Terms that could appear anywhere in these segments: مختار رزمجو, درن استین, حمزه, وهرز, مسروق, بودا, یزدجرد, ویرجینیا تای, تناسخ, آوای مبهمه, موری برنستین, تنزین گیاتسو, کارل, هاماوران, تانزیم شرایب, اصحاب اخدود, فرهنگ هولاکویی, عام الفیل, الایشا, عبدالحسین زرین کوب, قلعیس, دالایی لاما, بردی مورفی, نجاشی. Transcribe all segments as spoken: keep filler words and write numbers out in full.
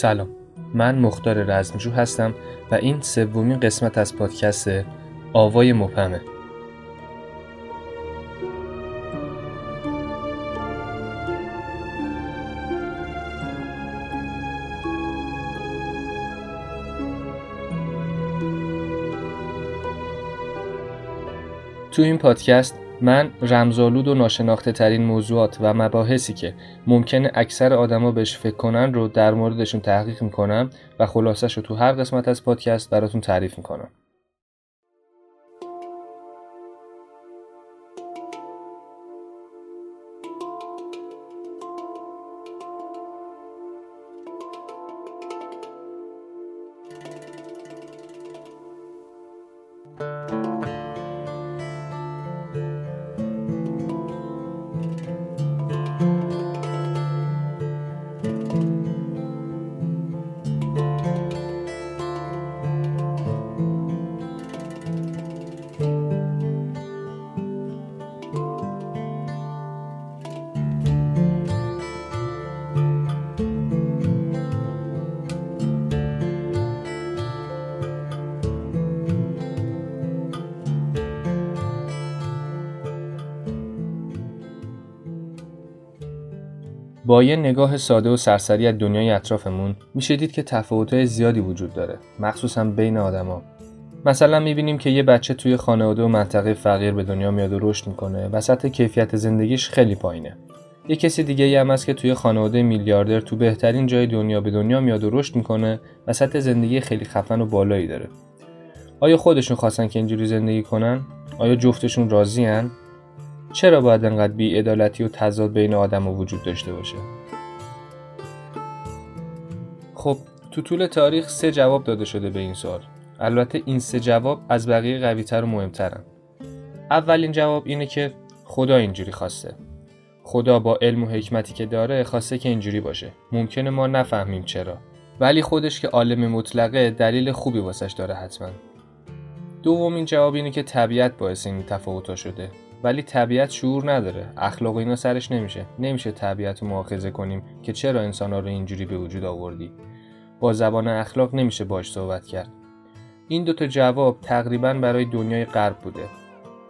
سلام، من مختار رزمجو هستم و این سومین قسمت از پادکست آوای مبهمه. تو این پادکست من رمزآلود و ناشناخته ترین موضوعات و مباحثی که ممکنه اکثر آدما بهش فکر کنن رو در موردشون تحقیق میکنم و خلاصش رو تو هر قسمت از پادکست براتون تعریف میکنم. با یه نگاه ساده و سرسری از دنیای اطرافمون میشه دید که تفاوت‌های زیادی وجود داره، مخصوصاً بین آدما. مثلا میبینیم که یه بچه توی خانواده و منطقه فقیر به دنیا میاد و رشد میکنه و سطح کیفیت زندگیش خیلی پایینه. یه کسی دیگه‌ای هم هست که توی خانواده میلیاردر تو بهترین جای دنیا به دنیا میاد و رشد میکنه و سطح زندگی خیلی خفن و بالایی داره. آیا خودشون خواستن که اینجوری زندگی کنن؟ آیا جفتشون راضی‌ان؟ چرا باید انقدر بی‌عدالتی و تضاد بین آدم‌ها وجود داشته باشه؟ خب تو طول تاریخ سه جواب داده شده به این سوال. البته این سه جواب از بقیه قوی‌تر و مهم‌ترن. اولین جواب اینه که خدا اینجوری خواسته. خدا با علم و حکمتی که داره خواسته که اینجوری باشه. ممکنه ما نفهمیم چرا، ولی خودش که عالم مطلقه دلیل خوبی واسش داره حتما. دومین جواب اینه که طبیعت باعث این تفاوت‌ها شده. ولی طبیعت شعور نداره، اخلاق اینا سرش نمیشه. نمیشه طبیعت رو مؤاخذه کنیم که چرا انسانا رو اینجوری به وجود آوردی. با زبان اخلاق نمیشه باش صحبت کرد. این دوتا جواب تقریباً برای دنیای غرب بوده.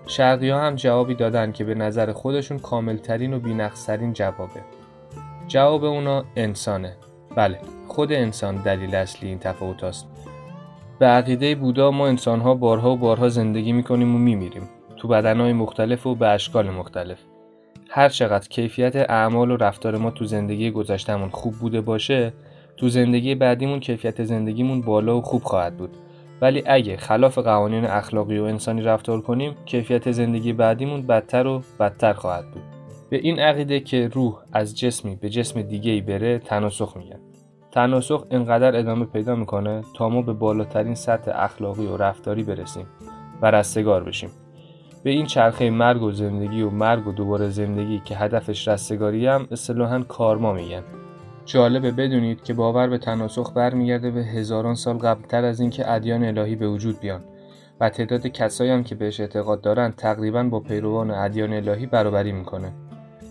شرقی‌ها هم جوابی دادن که به نظر خودشون کاملترین و بی‌نقص‌ترین جوابه. جواب اونا انسانه. بله، خود انسان دلیل اصلی این تفاوتاست. به عقیده بودا ما انسان‌ها بارها و بارها زندگی می‌کنیم و می‌میریم. تو بدنهای مختلف و به اشکال مختلف. هر چقدر کیفیت اعمال و رفتار ما تو زندگی گذشتمون خوب بوده باشه، تو زندگی بعدیمون کیفیت زندگیمون بالا و خوب خواهد بود. ولی اگه خلاف قوانین اخلاقی و انسانی رفتار کنیم، کیفیت زندگی بعدیمون بدتر و بدتر خواهد بود. به این عقیده که روح از جسمی به جسم دیگه‌ای بره تناسخ میگن. تناسخ اینقدر ادامه پیدا میکنه تا ما به بالاترین سطح اخلاقی و رفتاری برسیم و رستگار بشیم. به این چرخه مرگ و زندگی و مرگ و دوباره زندگی که هدفش رستگاری هم اصطلاحاً کارما میگن. جالبه بدونید که باور به تناسخ برمیگرده به هزاران سال قبلتر از اینکه ادیان الهی به وجود بیان و تعداد کسایی هم که بهش اعتقاد دارن تقریباً با پیروان ادیان الهی برابری میکنه.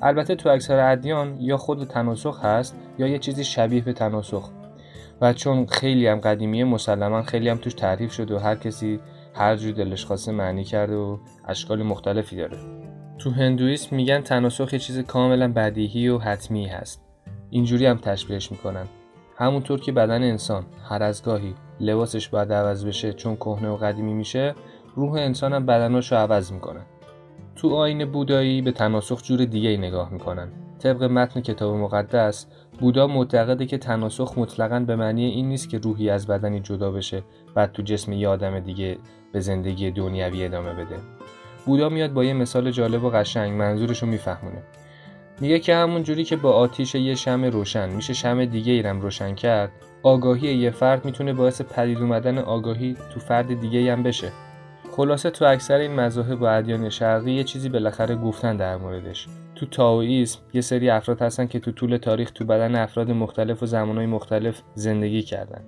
البته تو اکثر ادیان یا خود تناسخ هست یا یه چیزی شبیه به تناسخ. و چون خیلی هم قدیمیه مسلماً خیلی هم توش تعریف شده و هر کسی هر جور دلش خواسته معنی کرده و اشکال مختلفی داره. تو هندویسم میگن تناسخ یه چیز کاملا بدیهی و حتمی هست. اینجوری هم تشبیهش میکنن. همونطور که بدن انسان هر از گاهی لباسش باید عوض بشه چون کهنه و قدیمی میشه، روح انسان هم بدناشو عوض میکنه. تو آیین بودایی به تناسخ جور دیگه‌ای نگاه میکنن. طبق متن کتاب مقدس، بودا معتقده که تناسخ مطلقاً به معنی این نیست که روحی از بدنی جدا بشه بعد تو جسم یه آدم دیگه به زندگی دنیوی ادامه بده. بودا میاد با یه مثال جالب و قشنگ منظورشو میفهمونه. میگه که همون جوری که با آتیش یه شمع روشن میشه شمع دیگه ای هم روشن کرد، آگاهی یه فرد میتونه باعث پدید اومدن آگاهی تو فرد دیگه هم بشه. خلاصه تو اکثر این مذاهب و ادیان شرقی یه چیزی بالاخره گفتن در موردش. تو تائوئیسم یه سری افراد هستن که تو طول تاریخ تو بدن افراد مختلف و زمانهای مختلف زندگی کردن.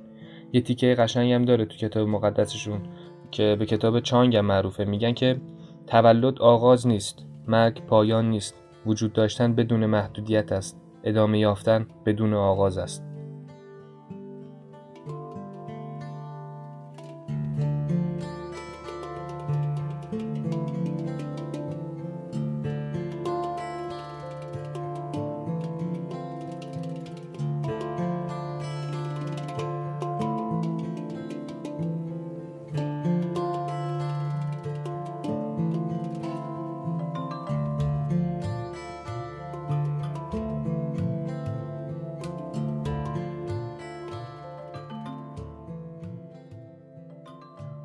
یه تیکه قشنگی هم داره تو کتاب مقدسشون که به کتاب چانگ هم معروفه. میگن که تولد آغاز نیست، مرگ پایان نیست، وجود داشتن بدون محدودیت است، ادامه یافتن بدون آغاز است.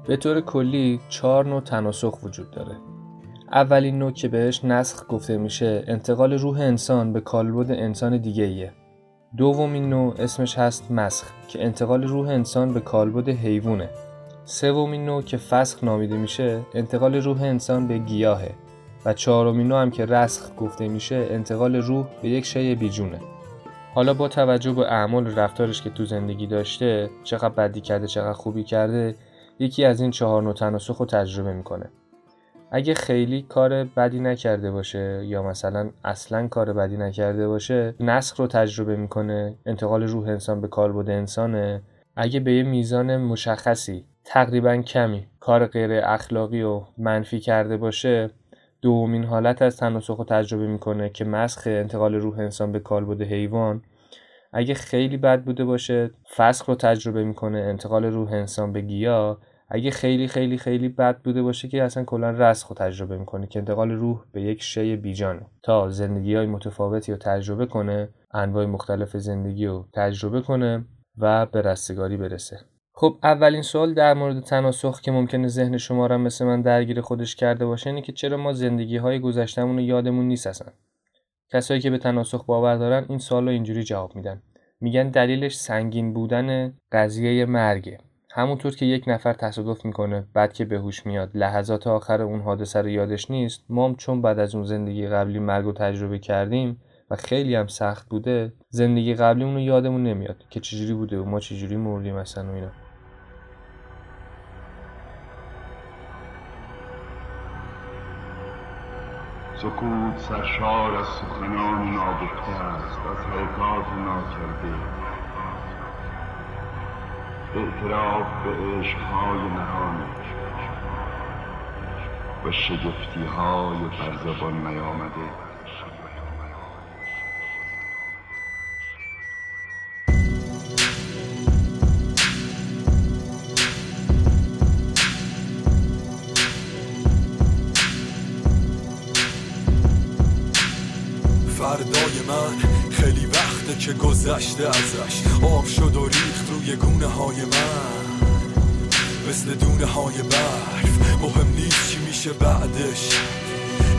به طور کلی چهار نوع تناسخ وجود داره. اولین نوع که بهش نسخ گفته میشه، انتقال روح انسان به کالبد انسان دیگه ایه. دومین نوع اسمش هست مسخ که انتقال روح انسان به کالبد حیوانه. سومین نوع که فسخ نامیده میشه، انتقال روح انسان به گیاهه و چهارمین نوع هم که رسخ گفته میشه، انتقال روح به یک شی بیجونه. حالا با توجه به اعمال و رفتارش که تو زندگی داشته، چقدر بدی کرده چقدر خوبی کرده، یکی از این چهار نوع تناسخ رو تجربه میکنه. اگه خیلی کار بدی نکرده باشه یا مثلا اصلا کار بدی نکرده باشه، نسخ رو تجربه میکنه، انتقال روح انسان به کالبد انسانه. اگه به یه میزان مشخصی تقریبا کمی کار غیر اخلاقی و منفی کرده باشه، دومین حالت از تناسخ رو تجربه میکنه که مسخ، انتقال روح انسان به کالبد حیوان. اگه خیلی بد بوده باشه، فسخ رو تجربه میکنه، انتقال روح انسان به گیاه. اگه خیلی خیلی خیلی بد بوده باشه که اصلا کلا رسخ رو تجربه میکنه که انتقال روح به یک شی بیجانه. تا زندگی‌های متفاوتی رو تجربه کنه، انواع مختلف زندگی رو تجربه کنه و به رستگاری برسه. خب اولین سوال در مورد تناسخ که ممکنه ذهن شما را مثل من درگیر خودش کرده باشه اینه که چرا ما زندگی‌های گذشته‌مون رو یادمون نیست اصلا. کسایی که به تناسخ باور دارن این سوالو اینجوری جواب میدن. میگن دلیلش سنگین بودن قضیه مرگه. همونطور که یک نفر تصادف میکنه، بعد که به هوش میاد لحظات آخر اون حادثه رو یادش نیست، ما هم چون بعد از اون زندگی قبلی مرگ رو تجربه کردیم و خیلی هم سخت بوده، زندگی قبلی اون رو یادمون نمیاد که چجوری بوده و ما چجوری مردیم مثلا و اینا. سکوت سرشار از سخنان نابخته است، از حرکات ناکرده، اعتراف به عشقهای نهانی و شگفتیهای برزبان نیامده. فردای من خیلی وقته که گذشته ازش، آب شد و ریخت روی گونه های من مثل دونه های برف. مهم نیست چی میشه بعدش،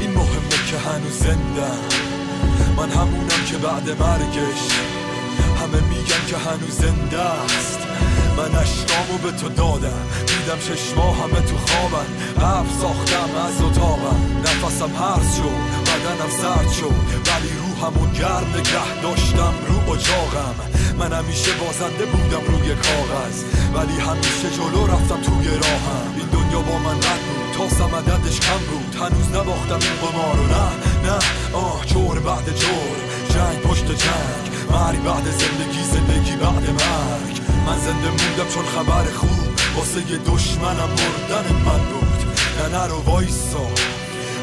این مهمه که هنوز زندم. من همونم که بعد مرگش همه میگن که هنوز زنده است. من اشکامو به تو دادم، دیدم ششما همه تو خوابن. عب ساختم از اتاقم، نفسم هرز شد، بدنم سرد شد، ولی روحمو گرم نگه داشتم رو اجاقم. من همیشه بازنده بودم روی کاغذ، ولی همیشه جلو رفتم توی راهم. این دنیا با من رد بود، تاسم عددش کم بود، هنوز نباختم این قمارو. نه نه آه جور بعد جور، جنگ پشت جنگ، مرگ بعد زندگی، زندگی بعد مرگ. من زنده موندم چون خبر خوب واسه یه دشمنم مردن من بود. نه نه رو وایسا،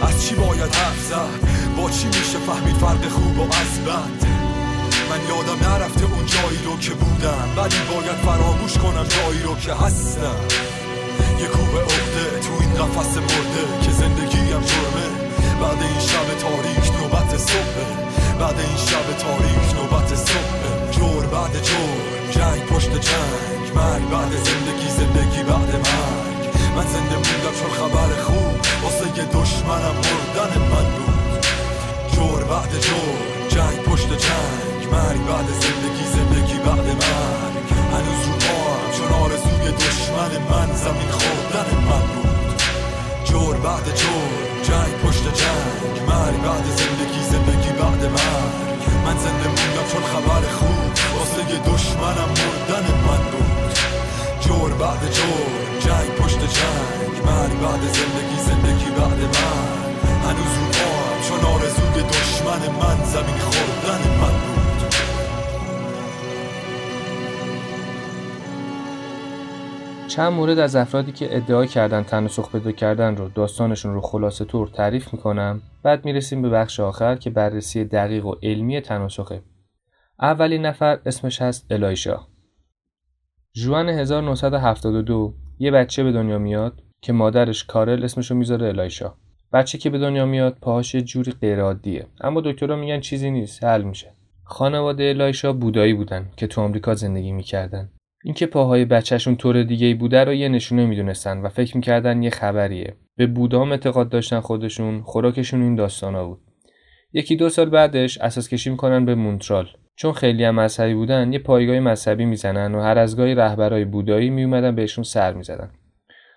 از چی باید حرف زد؟ با چی میشه فهمید فرد خوب و از بد؟ من یادم نرفته اون جایی رو که بودم، ولی باید فراموش کنم جایی رو که هستم. یه کوه عقده تو این قفس مرده که زندگیم جرمه. بعد این شب تاریک نوبت صبح، بعد این شب تاریک نوبت صبح. جور بعد جور، جنگ پشت جنگ، مرگ بعد زندگی، زندگی بعد مرگ. من زنده موندم چون خبر خوب واسه یه دشمنم مردن من بود. جور بعد جور، جنگ پشت جنگ، مرگ بعد زندگی، زندگی بعد مرگ. هنوز رو پام چون آرزوی دشمن من زمین خوردن من بود. جور بعد جور، جنگ پشت جنگ، مرگ بعد زندگی، زندگی بعد مرگ. من زنده موندم چون خبر خوب واسه یه دشمنم مردن من بود. جور بعد جور، جنگ پشت جنگ، مرگ بعد زندگی، زندگی بعد من. هنوز رو پام چون آرزوی دشمن من زمین خوردن من بود. چند مورد از افرادی که ادعا کردن تناسخ پیدا کردن رو داستانشون رو خلاصه طور تعریف میکنم، بعد میرسیم به بخش آخر که بررسی دقیق و علمی تناسخه. اولین نفر اسمش هست الایشا. جوان هزار و نهصد و هفتاد و دو یه بچه به دنیا میاد که مادرش کارل اسمشو میذاره الایشا. بچه که به دنیا میاد پاهاش یه جوری غیرعادیه، اما دکترها میگن چیزی نیست، حل میشه. خانواده الایشا بودایی بودن که تو آمریکا زندگی میکردن. اینکه پاهای بچه‌شون طور دیگه‌ای بوده رو یه نشونه میدونستن و فکر می‌کردن یه خبریه. به بودا اعتقاد داشتن خودشون، خوراکشون این داستانا بود. یکی دو سال بعدش اساس کشی می‌کنن به مونترال. چون خیلی هم مذهبی بودن، یه پایگاه مذهبی میزنن و هر از گاهی رهبرای بودایی میومدن بهشون سر میزدن.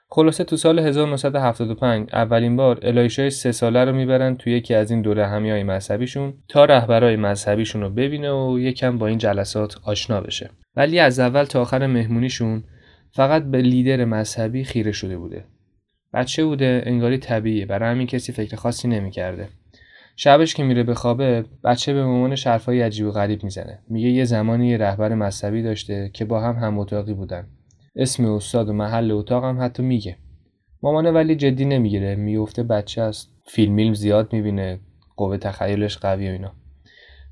خلاصه تو سال هزار و نهصد و هفتاد و پنج اولین بار الایشای سه ساله رو میبرن توی یکی از این دوره همیای مذهبیشون تا رهبرای مذهبیشون رو ببینه و یکم با این جلسات آشنا بشه. ولی از اول تا آخر مهمونیشون فقط به لیدر مذهبی خیره شده بوده. بچه بوده، انگاری طبیعیه، برای همین کسی فکر خاصی نمی‌کرده. شبش که میره بخوابه، بچه به مامانش حرفای عجیب و غریب میزنه. میگه یه زمانی یه رهبر مذهبی داشته که با هم هم اتاقی بودن. اسم استاد و محل اتاق هم حتی میگه. مامانه ولی جدی نمیگیره، میگفته بچه است، فیلم میلم زیاد میبینه، قوه تخیلش قویه اینا.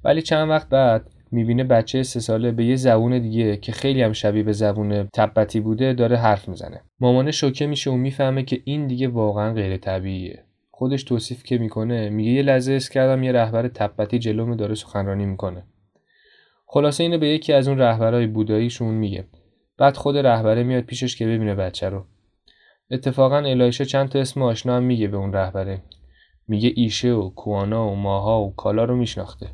ولی چند وقت بعد میبینه بچه سه ساله به یه زبون دیگه که خیلی هم شبیه به زبون تبتی بوده داره حرف میزنه. مامانه شوکه میشه و میفهمه که این دیگه واقعا غیر طبیعیه. خودش توصیف که میکنه میگه یه لحظه حس کردم یه رهبر تبتی جلوم داره سخنرانی میکنه. خلاصه اینو به یکی از اون رهبرای بوداییشون میگه. بعد خود رهبره میاد پیشش که ببینه بچه رو. اتفاقا الایشا چند تا اسم آشنا هم میگه به اون رهبره. میگه ایشه و کوانا و ماها و کالا رو میشناخته.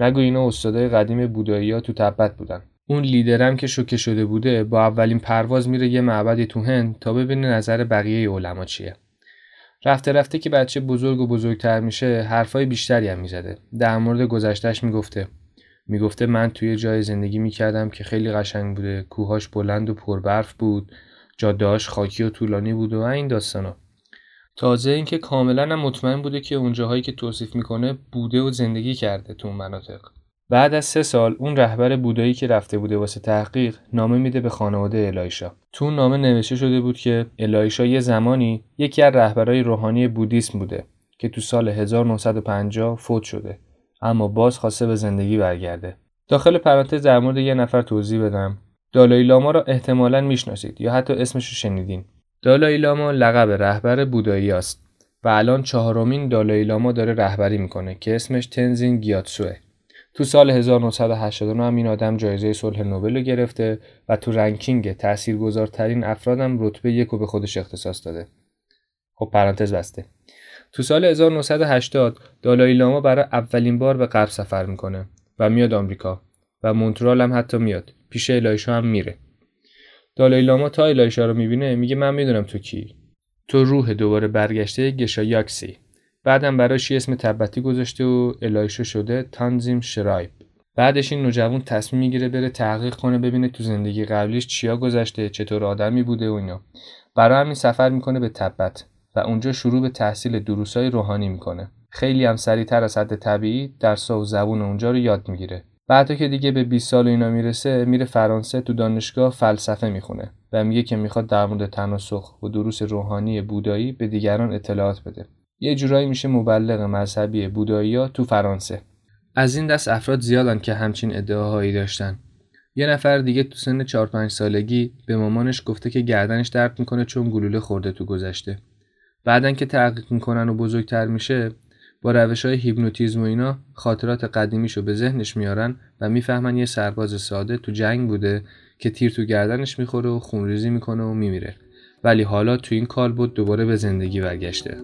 نگو اینا استادای قدیم بودایی‌ها تو تبت بودن. اون لیدرم که شوکه شده بوده با اولین پرواز میره یه معبدی تو هند تا ببینه نظر بقیه علما چیه. رفته رفته که بچه بزرگ و بزرگتر میشه، حرفای بیشتری هم میزده. در مورد گذشته‌اش میگفته. میگفته من توی جای زندگی میکردم که خیلی قشنگ بوده، کوهاش بلند و پربرف بود، جاده‌اش خاکی و طولانی بود و این داستانا. تازه اینکه کاملا هم مطمئن بوده که اون جاهایی که توصیف میکنه بوده و زندگی کرده تو اون مناطق. بعد از سه سال اون رهبر بودایی که رفته بوده واسه تحقیق نامه میده به خانواده الایشا. تو اون نامه نوشته شده بود که الایشا یه زمانی یکی از رهبرای روحانی بودیسم بوده که تو سال هزار و نهصد و پنجاه فوت شده، اما باز خواسته به زندگی برگرده. داخل پرانتز در مورد یه نفر توضیح بدم. دالایی لاما را احتمالاً میشناسید یا حتی اسمش رو شنیدین. دالایی لاما لقب رهبر بودایی است و الان چهارمین دالایی لاما داره رهبری میکنه که اسمش تنزین گیاتسوه. تو سال هزار و نهصد و هشتاد و نه هم این آدم جایزه صلح نوبل رو گرفته و تو رنکینگ تاثیرگذارترین افرادم رتبه یک رو به خودش اختصاص داده. خب پرانتز بسته. تو سال هزار و نهصد و هشتاد دالایی لاما برای اولین بار به غرب سفر میکنه و میاد آمریکا و مونترال هم حتی میاد، پیش الایشا هم میره. دالایی لاما تا الایشا رو میبینه میگه من میدونم تو کی، تو روح دوباره برگشته گشایاکسی. بعدم براش یه اسم تبتی گذاشته و الایشا شده تانزیم شرایب. بعدش این نوجوان تصمیم میگیره بره تحقیق کنه ببینه تو زندگی قبلیش چیا گذشته، چطور آدمی بوده و اینا. برای همین سفر میکنه به تبت و اونجا شروع به تحصیل دروسای روحانی میکنه. خیلی هم سریعتر از حد طبیعی درس و زبون اونجا رو یاد میگیره. بعد که دیگه به بیست سال اینا میرسه میره فرانسه، تو دانشگاه فلسفه میخونه و میگه که میخواد در مورد تناسخ و دروس روحانی بودایی به دیگران اطلاعات بده. یه جورایی میشه مبلغ مذهبی بودایی‌ها تو فرانسه. از این دست افراد زیادن که همچین ادعاهایی داشتن. یه نفر دیگه تو سن چهار پنج سالگی به مامانش گفته که گردنش درد میکنه چون گلوله خورده تو گذشته. بعدن که تحقیق میکنن و بزرگتر میشه با روش‌های هیپنوتیزم و اینا خاطرات قدیمیشو به ذهنش میارن و میفهمن یه سرباز ساده تو جنگ بوده که تیر تو گردنش میخوره و خونریزی میکنه و میمیره، ولی حالا تو این کالبد دوباره به زندگی برگشته.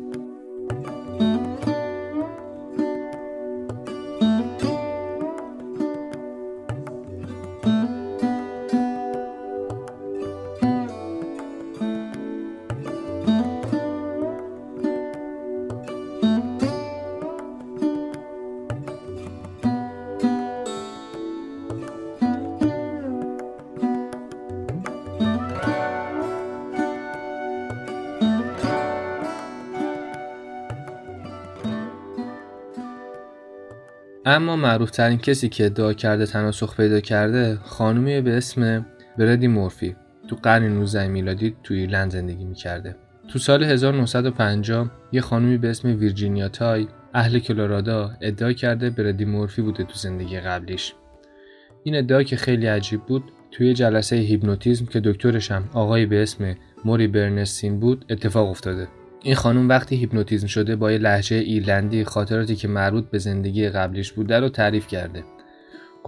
اما معروف ترین کسی که ادعا کرده تناسخ پیدا کرده خانومی به اسم بردی مورفی تو قرن نوزدهم میلادی تو ایرلند زندگی میکرده. تو سال هزار و نهصد و پنجاه یه خانومی به اسم ویرجینیا تای اهل کلرادا ادعا کرده بردی مورفی بوده تو زندگی قبلیش. این ادعا که خیلی عجیب بود توی جلسه هیپنوتیزم که دکترش هم آقای به اسم موری برنستین بود اتفاق افتاده. این خانم وقتی هیپنوتیزم شده با یه لهجه ایرلندی خاطراتی که مربوط به زندگی قبلیش بوده رو تعریف کرده.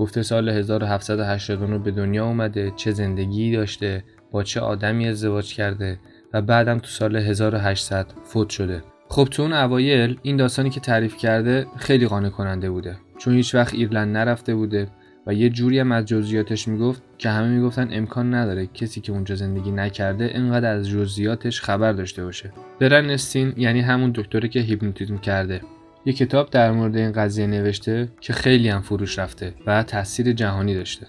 گفته سال هزار و هفتصد و هشتاد و نه به دنیا اومده، چه زندگی داشته، با چه آدمی ازدواج کرده و بعدم تو سال هزار و هشتصد فوت شده. خب تو اون اوایل این داستانی که تعریف کرده خیلی قانع کننده بوده، چون هیچ وقت ایرلند نرفته بوده و یه جوری هم از جزئیاتش میگفت که همه میگفتن امکان نداره کسی که اونجا زندگی نکرده اینقدر از جزئیاتش خبر داشته باشه. درن استین، یعنی همون دکتری که هیپنوتیزم کرده، یه کتاب در مورد این قضیه نوشته که خیلی هم فروش رفته و تاثیر جهانی داشته.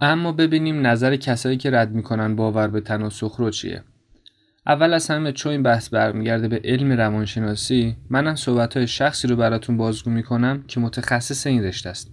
اما ببینیم نظر کسایی که رد میکنن باور به تناسخ رو چیه. اول از همه چون این بحث برمیگرده به علم روانشناسی، منم صحبت‌های شخصی رو براتون بازگو میکنم که متخصص این رشته است.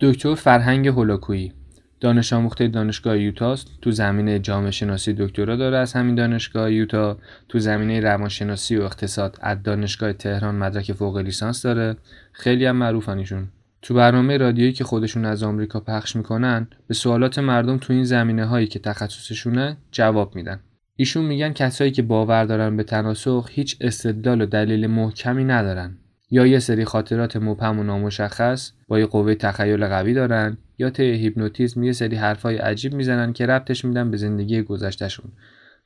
دکتر فرهنگ هولاکویی دانش آموخته دانشگاه یوتاست، تو زمینه جامعه شناسی دکترا داره از همین دانشگاه یوتا، تو زمینه روانشناسی و اقتصاد از دانشگاه تهران مدرک فوق لیسانس داره، خیلی هم معروفن ایشون. تو برنامه رادیویی که خودشون از آمریکا پخش میکنن به سوالات مردم تو این زمینه هایی که تخصصشونه جواب میدن. ایشون میگن کسایی که باور دارن به تناسخ هیچ استدلال و دلیل محکمی ندارن، یا یه سری خاطرات مبهم و نامشخص با یه قوه تخیل قوی دارن، یا طی هیپنوتیزم یه سری حرفای عجیب میزنن که ربطش میدن به زندگی گذشتهشون.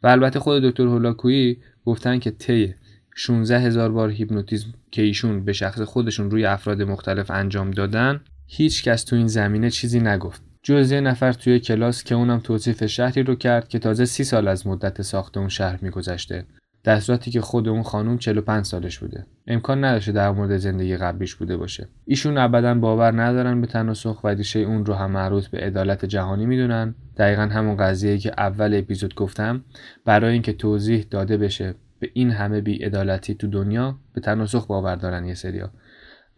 و البته خود دکتر هولاکویی گفتن که طی شانزده هزار بار هیپنوتیزم که ایشون به شخص خودشون روی افراد مختلف انجام دادن، هیچ کس تو این زمینه چیزی نگفت جز یه نفر توی کلاس که اونم توصیف شهری رو کرد که تازه سی سال از مدت ساخت اون شهر میگذشته، در صورتی که خود اون خانم چهل و پنج سالش بوده، امکان نداشته در مورد زندگی قبلیش بوده باشه. ایشون ابدا باور ندارن به تناسخ و ریشه اون رو هم مربوط به عدالت جهانی میدونن. دقیقاً همون قضیه‌ای که اول اپیزود گفتم، برای اینکه توضیح داده بشه به این همه بی‌عدالتی تو دنیا به تناسخ باور دارن یه سریا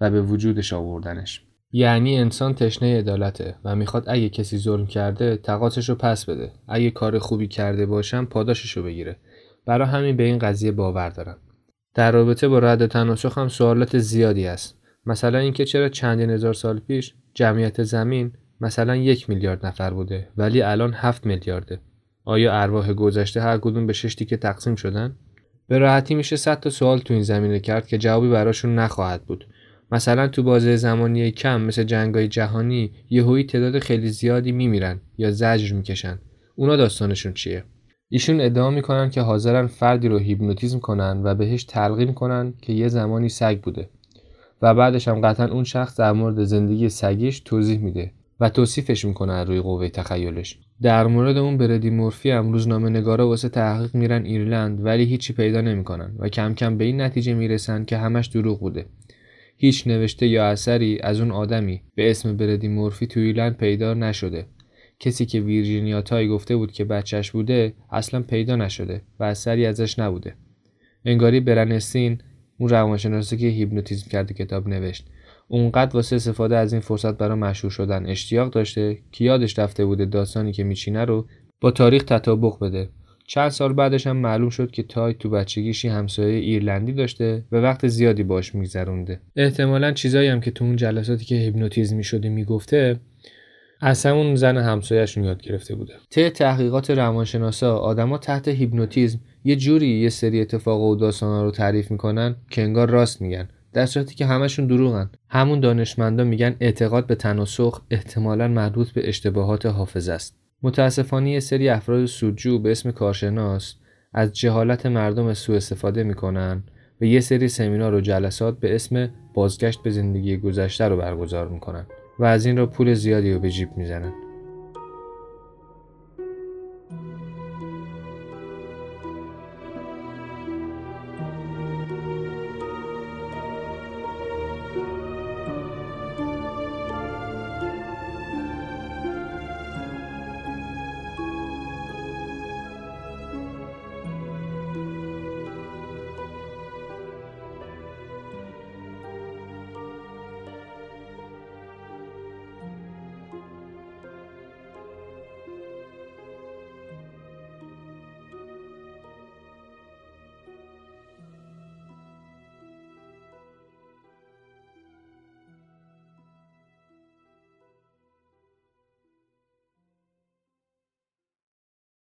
و به وجودش آوردنش. یعنی انسان تشنه عدالته و میخواد اگه کسی ظلم کرده تقاضاشو پس بده، اگه کار خوبی کرده باشم پاداششو بگیره. برای همین به این قضیه باور دارن. در رابطه با رد تناسخ هم سوالات زیادی هست، مثلا اینکه چرا چندین هزار سال پیش جمعیت زمین مثلا یک میلیارد نفر بوده ولی الان هفت میلیارده. آیا ارواح گذشته هر کدوم به شش تیکه تقسیم شدن؟ به راحتی میشه صد تا سوال تو این زمینه کرد که جوابی براشون نخواهد بود. مثلا تو بازه زمانی کم مثل جنگ‌های جهانی یهویی تعداد خیلی زیادی میمیرن یا زجر میکشن. اونا داستانشون چیه؟ ایشون ادعا میکنن که حاضرن فردی رو هیپنوتیزم کنن و بهش تلقین کنن که یه زمانی سگ بوده و بعدش هم قطعاً اون شخص در مورد زندگی سگیش توضیح میده و توصیفش میکنن روی قوه تخیلش. در مورد اون بردی مورفی هم روزنامه‌نگارا واسه تحقیق میرن ایرلند ولی هیچی پیدا نمیکنن و کم کم به این نتیجه میرسن که همش دروغ بوده. هیچ نوشته یا اثری از اون آدمی به اسم بردی مورفی تو ایرلند پیدا نشده. کسی که ویرجینیا تای گفته بود که بچهش بوده اصلا پیدا نشده و اثری ازش نبوده. انگاری برن استین، اون روانشناسی که هیپنوتیزم کرده کتاب نوشت، اونقدر واسه استفاده از این فرصت برای مشهور شدن اشتیاق داشته که یادش رفته بوده داستانی که میچینه رو با تاریخ تطابق بده. چند سال بعدش هم معلوم شد که تای تو بچگیش همسایه ایرلندی داشته و وقت زیادی باش میگذرونده. احتمالاً چیزایی هم که تو اون جلساتی که هیپنوتیزم میشده میگفته اصلا اون زن همسایه‌شون یاد گرفته بوده. ته تحقیقات روانشناسا آدما تحت هیپنوتیزم یه جوری یه سری اتفاقا و داستانا رو تعریف میکنن که انگار راست میگن، در صورتی که همشون دروغن. همون دانشمندا میگن اعتقاد به تناسخ احتمالاً مربوط به اشتباهات حافظه است. متاسفانه یه سری افراد سودجو به اسم کارشناس از جهالت مردم سوء استفاده میکنن و یه سری سمینار و جلسات به اسم بازگشت به زندگی گذشته رو برگزار میکنن و از این رو پول زیادی رو به جیب میزنن.